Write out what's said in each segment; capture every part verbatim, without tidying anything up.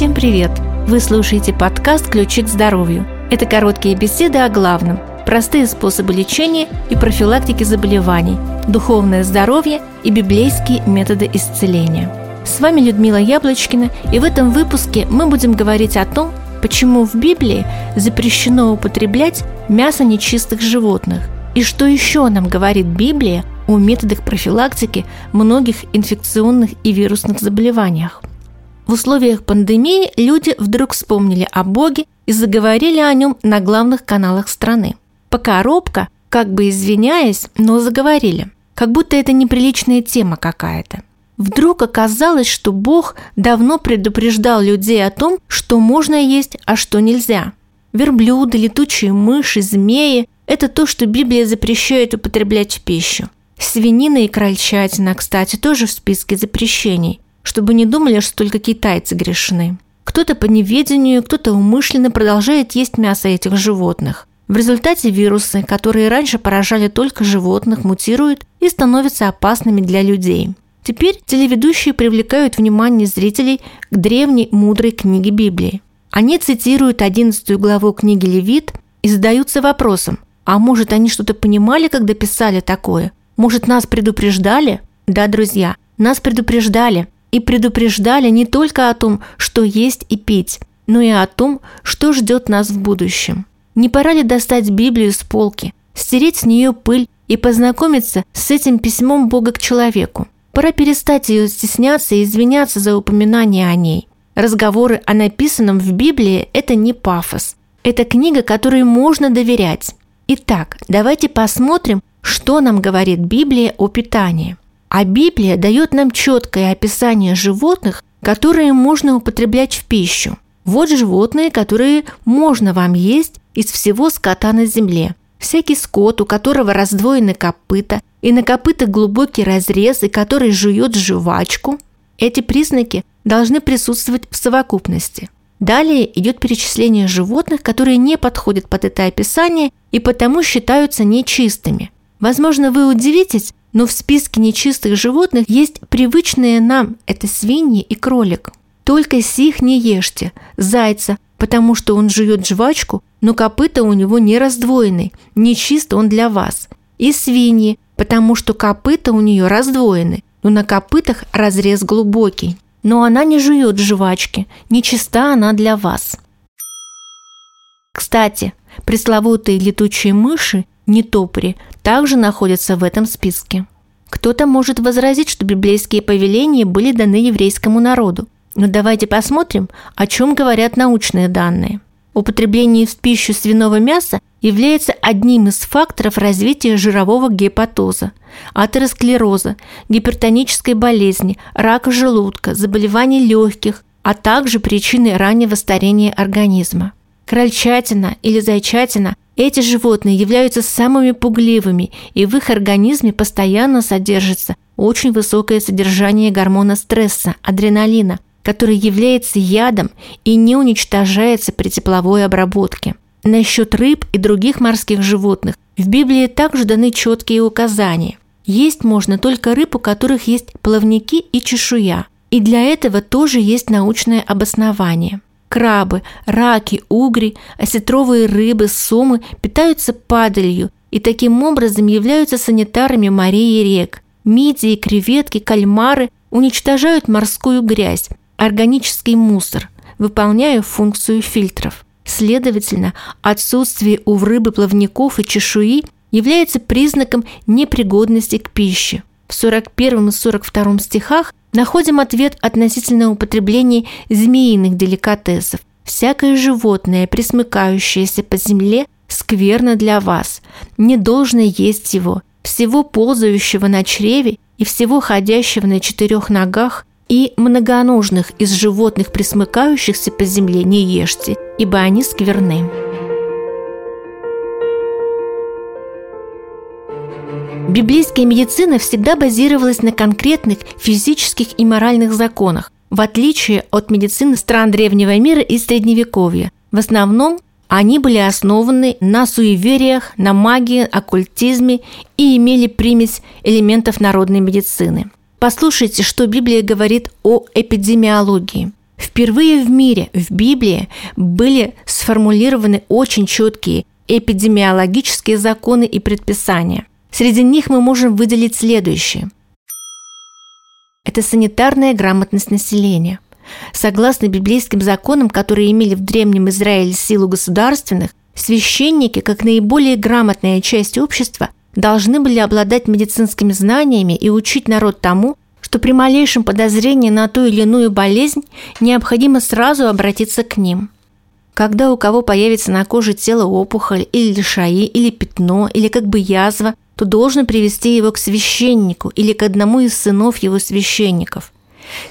Всем привет! Вы слушаете подкаст «Ключи к здоровью». Это короткие беседы о главном, простые способы лечения и профилактики заболеваний, духовное здоровье и библейские методы исцеления. С вами Людмила Яблочкина, и в этом выпуске мы будем говорить о том, почему в Библии запрещено употреблять мясо нечистых животных, и что еще нам говорит Библия о методах профилактики многих инфекционных и вирусных заболеваниях. В условиях пандемии люди вдруг вспомнили о Боге и заговорили о нем на главных каналах страны. Пока робко, как бы извиняясь, но заговорили, как будто это неприличная тема какая-то. Вдруг оказалось, что Бог давно предупреждал людей о том, что можно есть, а что нельзя. Верблюды, летучие мыши, змеи – это то, что Библия запрещает употреблять в пищу. Свинина и крольчатина, кстати, тоже в списке запрещений. Чтобы не думали, что только китайцы грешны. Кто-то по неведению, кто-то умышленно продолжает есть мясо этих животных. В результате вирусы, которые раньше поражали только животных, мутируют и становятся опасными для людей. Теперь телеведущие привлекают внимание зрителей к древней мудрой книге Библии. Они цитируют одиннадцатую главу книги Левит и задаются вопросом, а может они что-то понимали, когда писали такое? Может нас предупреждали? Да, друзья, нас предупреждали. И предупреждали не только о том, что есть и пить, но и о том, что ждет нас в будущем. Не пора ли достать Библию с полки, стереть с нее пыль и познакомиться с этим письмом Бога к человеку? Пора перестать ее стесняться и извиняться за упоминание о ней. Разговоры о написанном в Библии – это не пафос. Это книга, которой можно доверять. Итак, давайте посмотрим, что нам говорит Библия о питании. А Библия дает нам четкое описание животных, которые можно употреблять в пищу. Вот животные, которые можно вам есть из всего скота на земле. Всякий скот, у которого раздвоены копыта, и на копытах глубокий разрез, и который жует жвачку. Эти признаки должны присутствовать в совокупности. Далее идет перечисление животных, которые не подходят под это описание и потому считаются нечистыми. Возможно, вы удивитесь, но в списке нечистых животных есть привычные нам – это свиньи и кролик. Только сих не ешьте, зайца, потому что он жует жвачку, но копыта у него не раздвоены, нечист он для вас. И свиньи, потому что копыта у нее раздвоены, но на копытах разрез глубокий. Но она не жует жвачки, нечиста она для вас. Кстати, пресловутые летучие мыши, нетопыри, также находятся в этом списке. Кто-то может возразить, что библейские повеления были даны еврейскому народу. Но давайте посмотрим, о чем говорят научные данные. Употребление в пищу свиного мяса является одним из факторов развития жирового гепатоза, атеросклероза, гипертонической болезни, рака желудка, заболеваний легких, а также причиной раннего старения организма. Крольчатина или зайчатина – эти животные являются самыми пугливыми, и в их организме постоянно содержится очень высокое содержание гормона стресса – адреналина, который является ядом и не уничтожается при тепловой обработке. Насчет рыб и других морских животных в Библии также даны четкие указания. Есть можно только рыб, у которых есть плавники и чешуя, и для этого тоже есть научное обоснование. Крабы, раки, угри, осетровые рыбы, сомы питаются падалью и таким образом являются санитарами морей и рек. Мидии, креветки, кальмары уничтожают морскую грязь, органический мусор, выполняя функцию фильтров. Следовательно, отсутствие у рыбы плавников и чешуи является признаком непригодности к пище. В сорок первом и сорок втором стихах находим ответ относительно употребления змеиных деликатесов. «Всякое животное, пресмыкающееся по земле, скверно для вас. Не должно есть его, всего ползающего на чреве и всего ходящего на четырех ногах, и многоножных из животных, пресмыкающихся по земле, не ешьте, ибо они скверны». Библейская медицина всегда базировалась на конкретных физических и моральных законах, в отличие от медицины стран древнего мира и средневековья. В основном они были основаны на суевериях, на магии, оккультизме и имели примесь элементов народной медицины. Послушайте, что Библия говорит о эпидемиологии. Впервые в мире, в Библии, были сформулированы очень четкие эпидемиологические законы и предписания. Среди них мы можем выделить следующие. Это санитарная грамотность населения. Согласно библейским законам, которые имели в Древнем Израиле силу государственных, священники, как наиболее грамотная часть общества, должны были обладать медицинскими знаниями и учить народ тому, что при малейшем подозрении на ту или иную болезнь необходимо сразу обратиться к ним. Когда у кого появится на коже тела опухоль, или лишаи, или пятно, или как бы язва, то должен привести его к священнику или к одному из сынов его священников.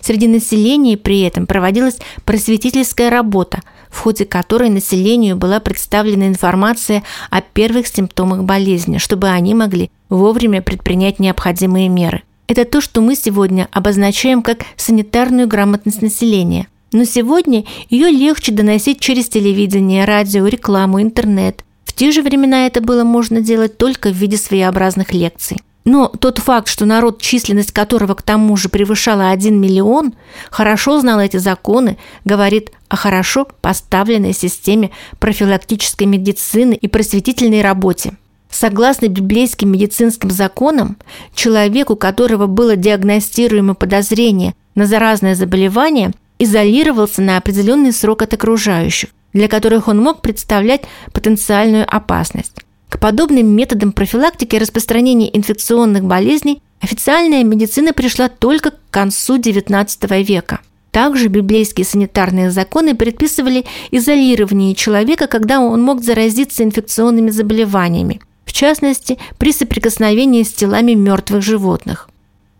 Среди населения при этом проводилась просветительская работа, в ходе которой населению была представлена информация о первых симптомах болезни, чтобы они могли вовремя предпринять необходимые меры. Это то, что мы сегодня обозначаем как санитарную грамотность населения. Но сегодня ее легче доносить через телевидение, радио, рекламу, интернет. В те же времена это было можно делать только в виде своеобразных лекций. Но тот факт, что народ, численность которого к тому же превышала один миллион, хорошо знал эти законы, говорит о хорошо поставленной системе профилактической медицины и просветительной работе. Согласно библейским медицинским законам, человек, у которого было диагностируемо подозрение на заразное заболевание, изолировался на определенный срок от окружающих, для которых он мог представлять потенциальную опасность. К подобным методам профилактики распространения инфекционных болезней официальная медицина пришла только к концу девятнадцатого века. Также библейские санитарные законы предписывали изолирование человека, когда он мог заразиться инфекционными заболеваниями, в частности, при соприкосновении с телами мертвых животных.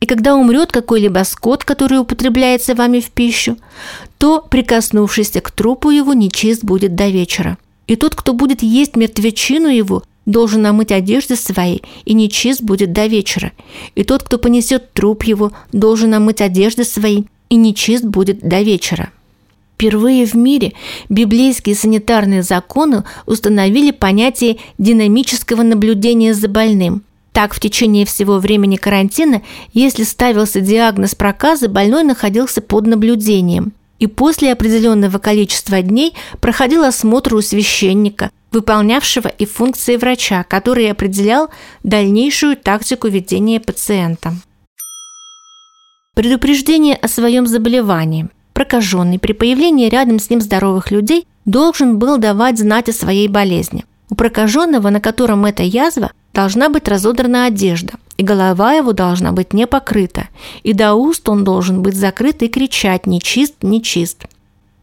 И когда умрет какой-либо скот, который употребляется вами в пищу, то, прикоснувшись к трупу его, нечист будет до вечера. И тот, кто будет есть мертвечину его, должен омыть одежды свои, и нечист будет до вечера. И тот, кто понесет труп его, должен омыть одежды свои, и нечист будет до вечера. Впервые в мире библейские санитарные законы установили понятие динамического наблюдения за больным. Так, в течение всего времени карантина, если ставился диагноз проказы, больной находился под наблюдением. И после определенного количества дней проходил осмотр у священника, выполнявшего и функции врача, который определял дальнейшую тактику ведения пациента. Предупреждение о своем заболевании. Прокаженный при появлении рядом с ним здоровых людей должен был давать знать о своей болезни. У прокаженного, на котором эта язва, должна быть разодрана одежда, и голова его должна быть не покрыта, и до уст он должен быть закрыт и кричать «нечист, нечист».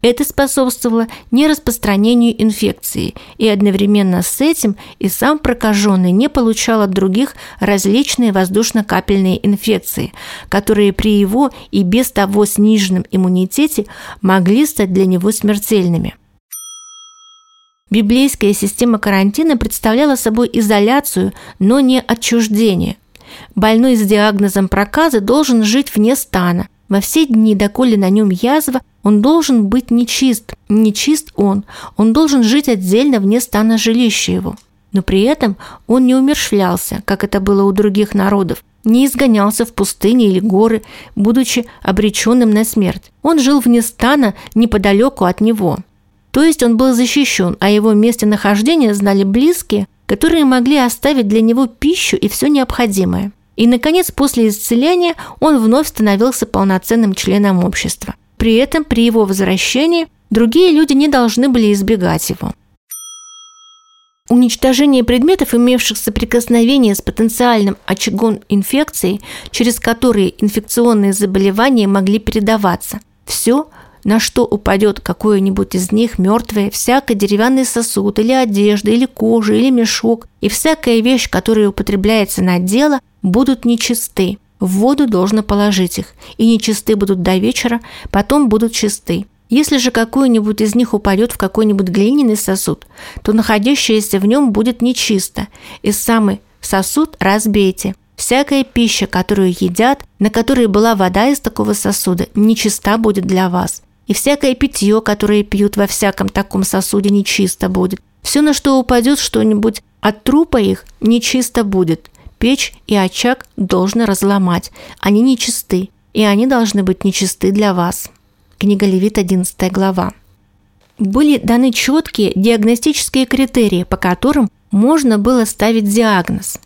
Это способствовало не распространению инфекции, и одновременно с этим и сам прокаженный не получал от других различные воздушно-капельные инфекции, которые при его и без того сниженном иммунитете могли стать для него смертельными. Библейская система карантина представляла собой изоляцию, но не отчуждение. Больной с диагнозом проказы должен жить вне стана. Во все дни, доколе на нем язва, он должен быть нечист. Нечист он. Он должен жить отдельно вне стана жилища его. Но при этом он не умерщвлялся, как это было у других народов, не изгонялся в пустыни или горы, будучи обреченным на смерть. Он жил вне стана неподалеку от него. То есть он был защищен, а его местонахождение знали близкие, которые могли оставить для него пищу и все необходимое. И, наконец, после исцеления он вновь становился полноценным членом общества. При этом при его возвращении другие люди не должны были избегать его. Уничтожение предметов, имевших соприкосновение с потенциальным очагом инфекции, через которые инфекционные заболевания могли передаваться. Все – на что упадет какое-нибудь из них мертвое, всякий деревянный сосуд, или одежда, или кожа, или мешок, и всякая вещь, которая употребляется на дело, будут нечисты. В воду должно положить их, и нечисты будут до вечера, потом будут чисты. Если же какой-нибудь из них упадет в какой-нибудь глиняный сосуд, то находящееся в нем будет нечисто, и самый сосуд разбейте. Всякая пища, которую едят, на которой была вода из такого сосуда, нечиста будет для вас. И всякое питье, которое пьют во всяком таком сосуде, нечисто будет. Все, на что упадет что-нибудь от трупа их, нечисто будет. Печь и очаг должны разломать. Они нечисты, и они должны быть нечисты для вас. Книга Левит, одиннадцатая глава. Были даны четкие диагностические критерии, по которым можно было ставить диагноз.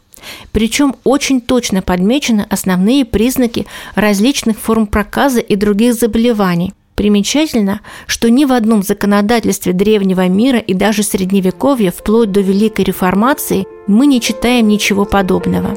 Причем очень точно подмечены основные признаки различных форм проказа и других заболеваний. Примечательно, что ни в одном законодательстве древнего мира и даже средневековья, вплоть до Великой Реформации, мы не читаем ничего подобного.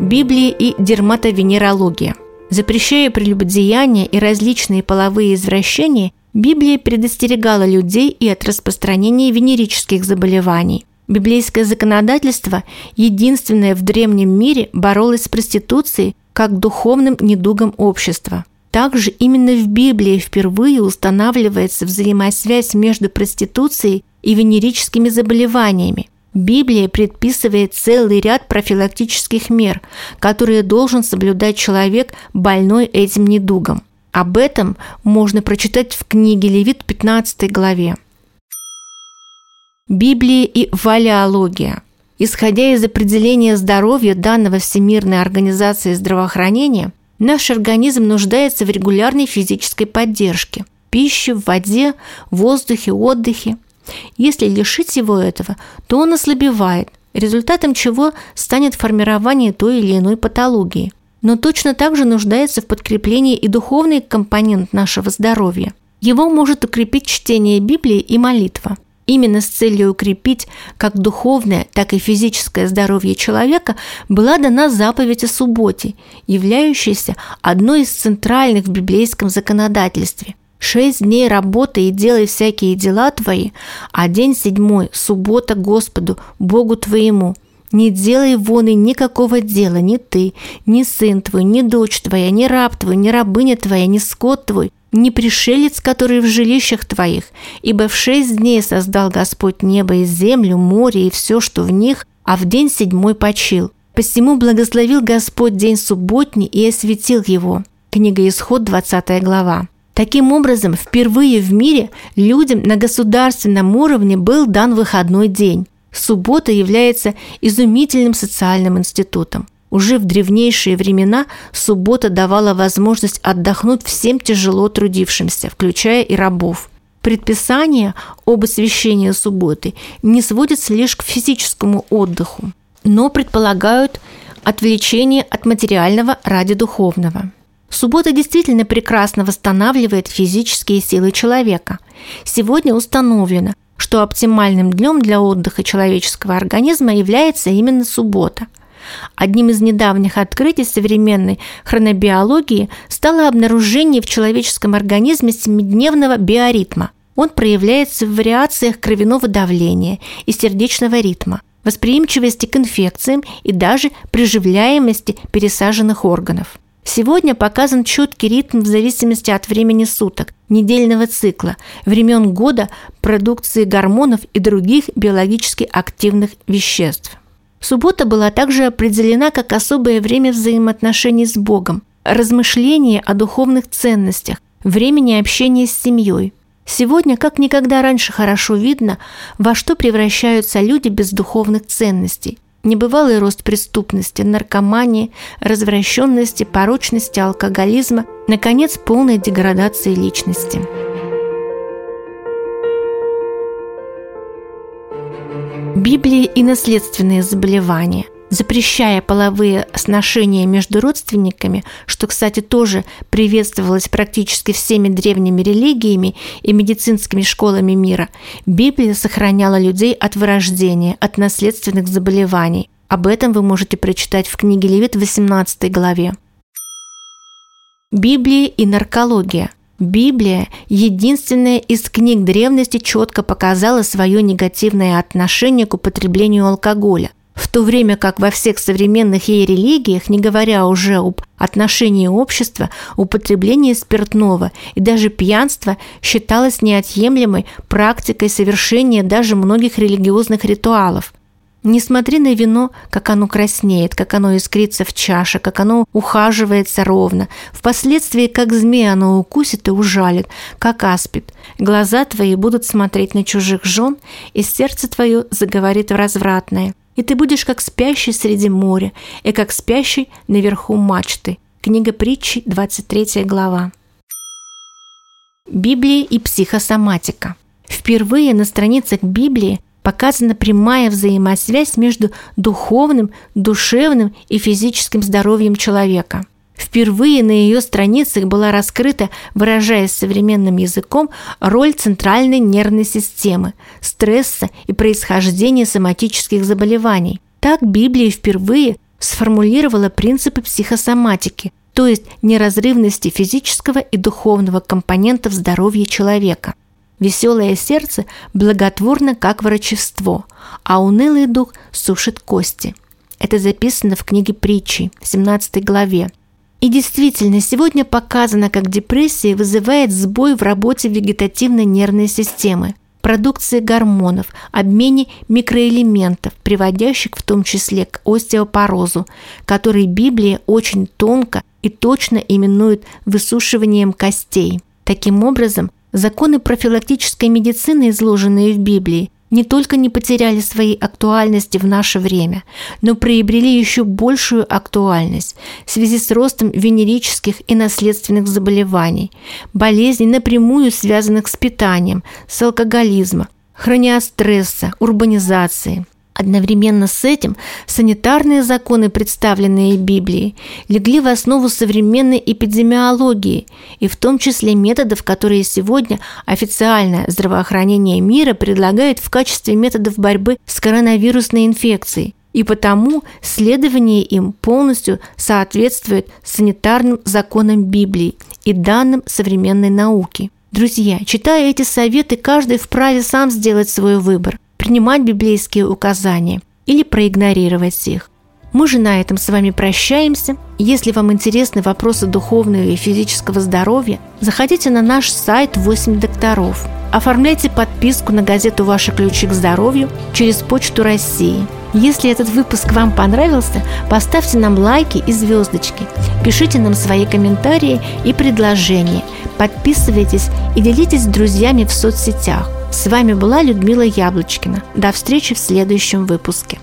Библия и дерматовенерология. Запрещая прелюбодеяния и различные половые извращения, Библия предостерегала людей и от распространения венерических заболеваний. Библейское законодательство, единственное в древнем мире, боролось с проституцией как духовным недугом общества. Также именно в Библии впервые устанавливается взаимосвязь между проституцией и венерическими заболеваниями. Библия предписывает целый ряд профилактических мер, которые должен соблюдать человек, больной этим недугом. Об этом можно прочитать в книге Левит, пятнадцатой главе. Библия и валеология. Исходя из определения здоровья, данного Всемирной организации здравоохранения, наш организм нуждается в регулярной физической поддержке – пище, в воде, в воздухе, отдыхе. Если лишить его этого, то он ослабевает, результатом чего станет формирование той или иной патологии. Но точно так же нуждается в подкреплении и духовный компонент нашего здоровья. Его может укрепить чтение Библии и молитва. Именно с целью укрепить как духовное, так и физическое здоровье человека была дана заповедь о субботе, являющаяся одной из центральных в библейском законодательстве. «Шесть дней работай и делай всякие дела твои, а день седьмой – суббота Господу, Богу твоему. Не делай вон и никакого дела ни ты, ни сын твой, ни дочь твоя, ни раб твой, ни рабыня твоя, ни скот твой, ни пришелец, который в жилищах твоих. Ибо в шесть дней создал Господь небо и землю, море и все, что в них, а в день седьмой почил. Посему благословил Господь день субботний и осветил его». Книга Исход, двадцатая глава. Таким образом, впервые в мире людям на государственном уровне был дан выходной день. Суббота является изумительным социальным институтом. Уже в древнейшие времена суббота давала возможность отдохнуть всем тяжело трудившимся, включая и рабов. Предписание об освящении субботы не сводится лишь к физическому отдыху, но предполагают отвлечение от материального ради духовного. Суббота действительно прекрасно восстанавливает физические силы человека. Сегодня установлено, что оптимальным днем для отдыха человеческого организма является именно суббота. Одним из недавних открытий современной хронобиологии стало обнаружение в человеческом организме семидневного биоритма. Он проявляется в вариациях кровяного давления и сердечного ритма, восприимчивости к инфекциям и даже приживляемости пересаженных органов. Сегодня показан четкий ритм в зависимости от времени суток, недельного цикла, времен года, продукции гормонов и других биологически активных веществ. Суббота была также определена как особое время взаимоотношений с Богом, размышления о духовных ценностях, времени общения с семьей. Сегодня, как никогда раньше, хорошо видно, во что превращаются люди без духовных ценностей. Небывалый рост преступности, наркомании, развращенности, порочности, алкоголизма, наконец, полной деградации личности. Библия и наследственные заболевания. Запрещая половые сношения между родственниками, что, кстати, тоже приветствовалось практически всеми древними религиями и медицинскими школами мира, Библия сохраняла людей от вырождения, от наследственных заболеваний. Об этом вы можете прочитать в книге Левит, восемнадцатой главе. Библия и наркология. Библия, единственная из книг древности, четко показала свое негативное отношение к употреблению алкоголя. В то время как во всех современных ей религиях, не говоря уже об отношении общества, употребление спиртного и даже пьянство считалось неотъемлемой практикой совершения даже многих религиозных ритуалов. Не смотри на вино, как оно краснеет, как оно искрится в чаше, как оно ухаживается ровно. Впоследствии, как змея, оно укусит и ужалит, как аспид. Глаза твои будут смотреть на чужих жен, и сердце твое заговорит в развратное. и ты будешь как спящий среди моря, и как спящий наверху мачты». Книга Притчи, двадцать третья глава. Библия и психосоматика. Впервые на страницах Библии показана прямая взаимосвязь между духовным, душевным и физическим здоровьем человека. Впервые на ее страницах была раскрыта, выражаясь современным языком, роль центральной нервной системы, стресса и происхождения соматических заболеваний. Так Библия впервые сформулировала принципы психосоматики, то есть неразрывности физического и духовного компонентов здоровья человека. Веселое сердце благотворно, как врачевство, а унылый дух сушит кости. Это записано в книге Притчи, семнадцатой главе. И действительно, сегодня показано, как депрессия вызывает сбой в работе вегетативной нервной системы, продукции гормонов, обмене микроэлементов, приводящих в том числе к остеопорозу, который Библия очень тонко и точно именует высушиванием костей. Таким образом, законы профилактической медицины, изложенные в Библии, не только не потеряли своей актуальности в наше время, но приобрели еще большую актуальность в связи с ростом венерических и наследственных заболеваний, болезней, напрямую связанных с питанием, с алкоголизмом, хрониостресса, урбанизации. Одновременно с этим санитарные законы, представленные Библией, легли в основу современной эпидемиологии и в том числе методов, которые сегодня официальное здравоохранение мира предлагает в качестве методов борьбы с коронавирусной инфекцией, и потому следование им полностью соответствует санитарным законам Библии и данным современной науки. Друзья, читая эти советы, каждый вправе сам сделать свой выбор, принимать библейские указания или проигнорировать их. Мы же на этом с вами прощаемся. Если вам интересны вопросы духовного и физического здоровья, заходите на наш сайт «восемь докторов». Оформляйте подписку на газету «Ваши ключи к здоровью» через Почту России. Если этот выпуск вам понравился, поставьте нам лайки и звездочки, пишите нам свои комментарии и предложения, подписывайтесь и делитесь с друзьями в соцсетях. С вами была Людмила Яблочкина. До встречи в следующем выпуске.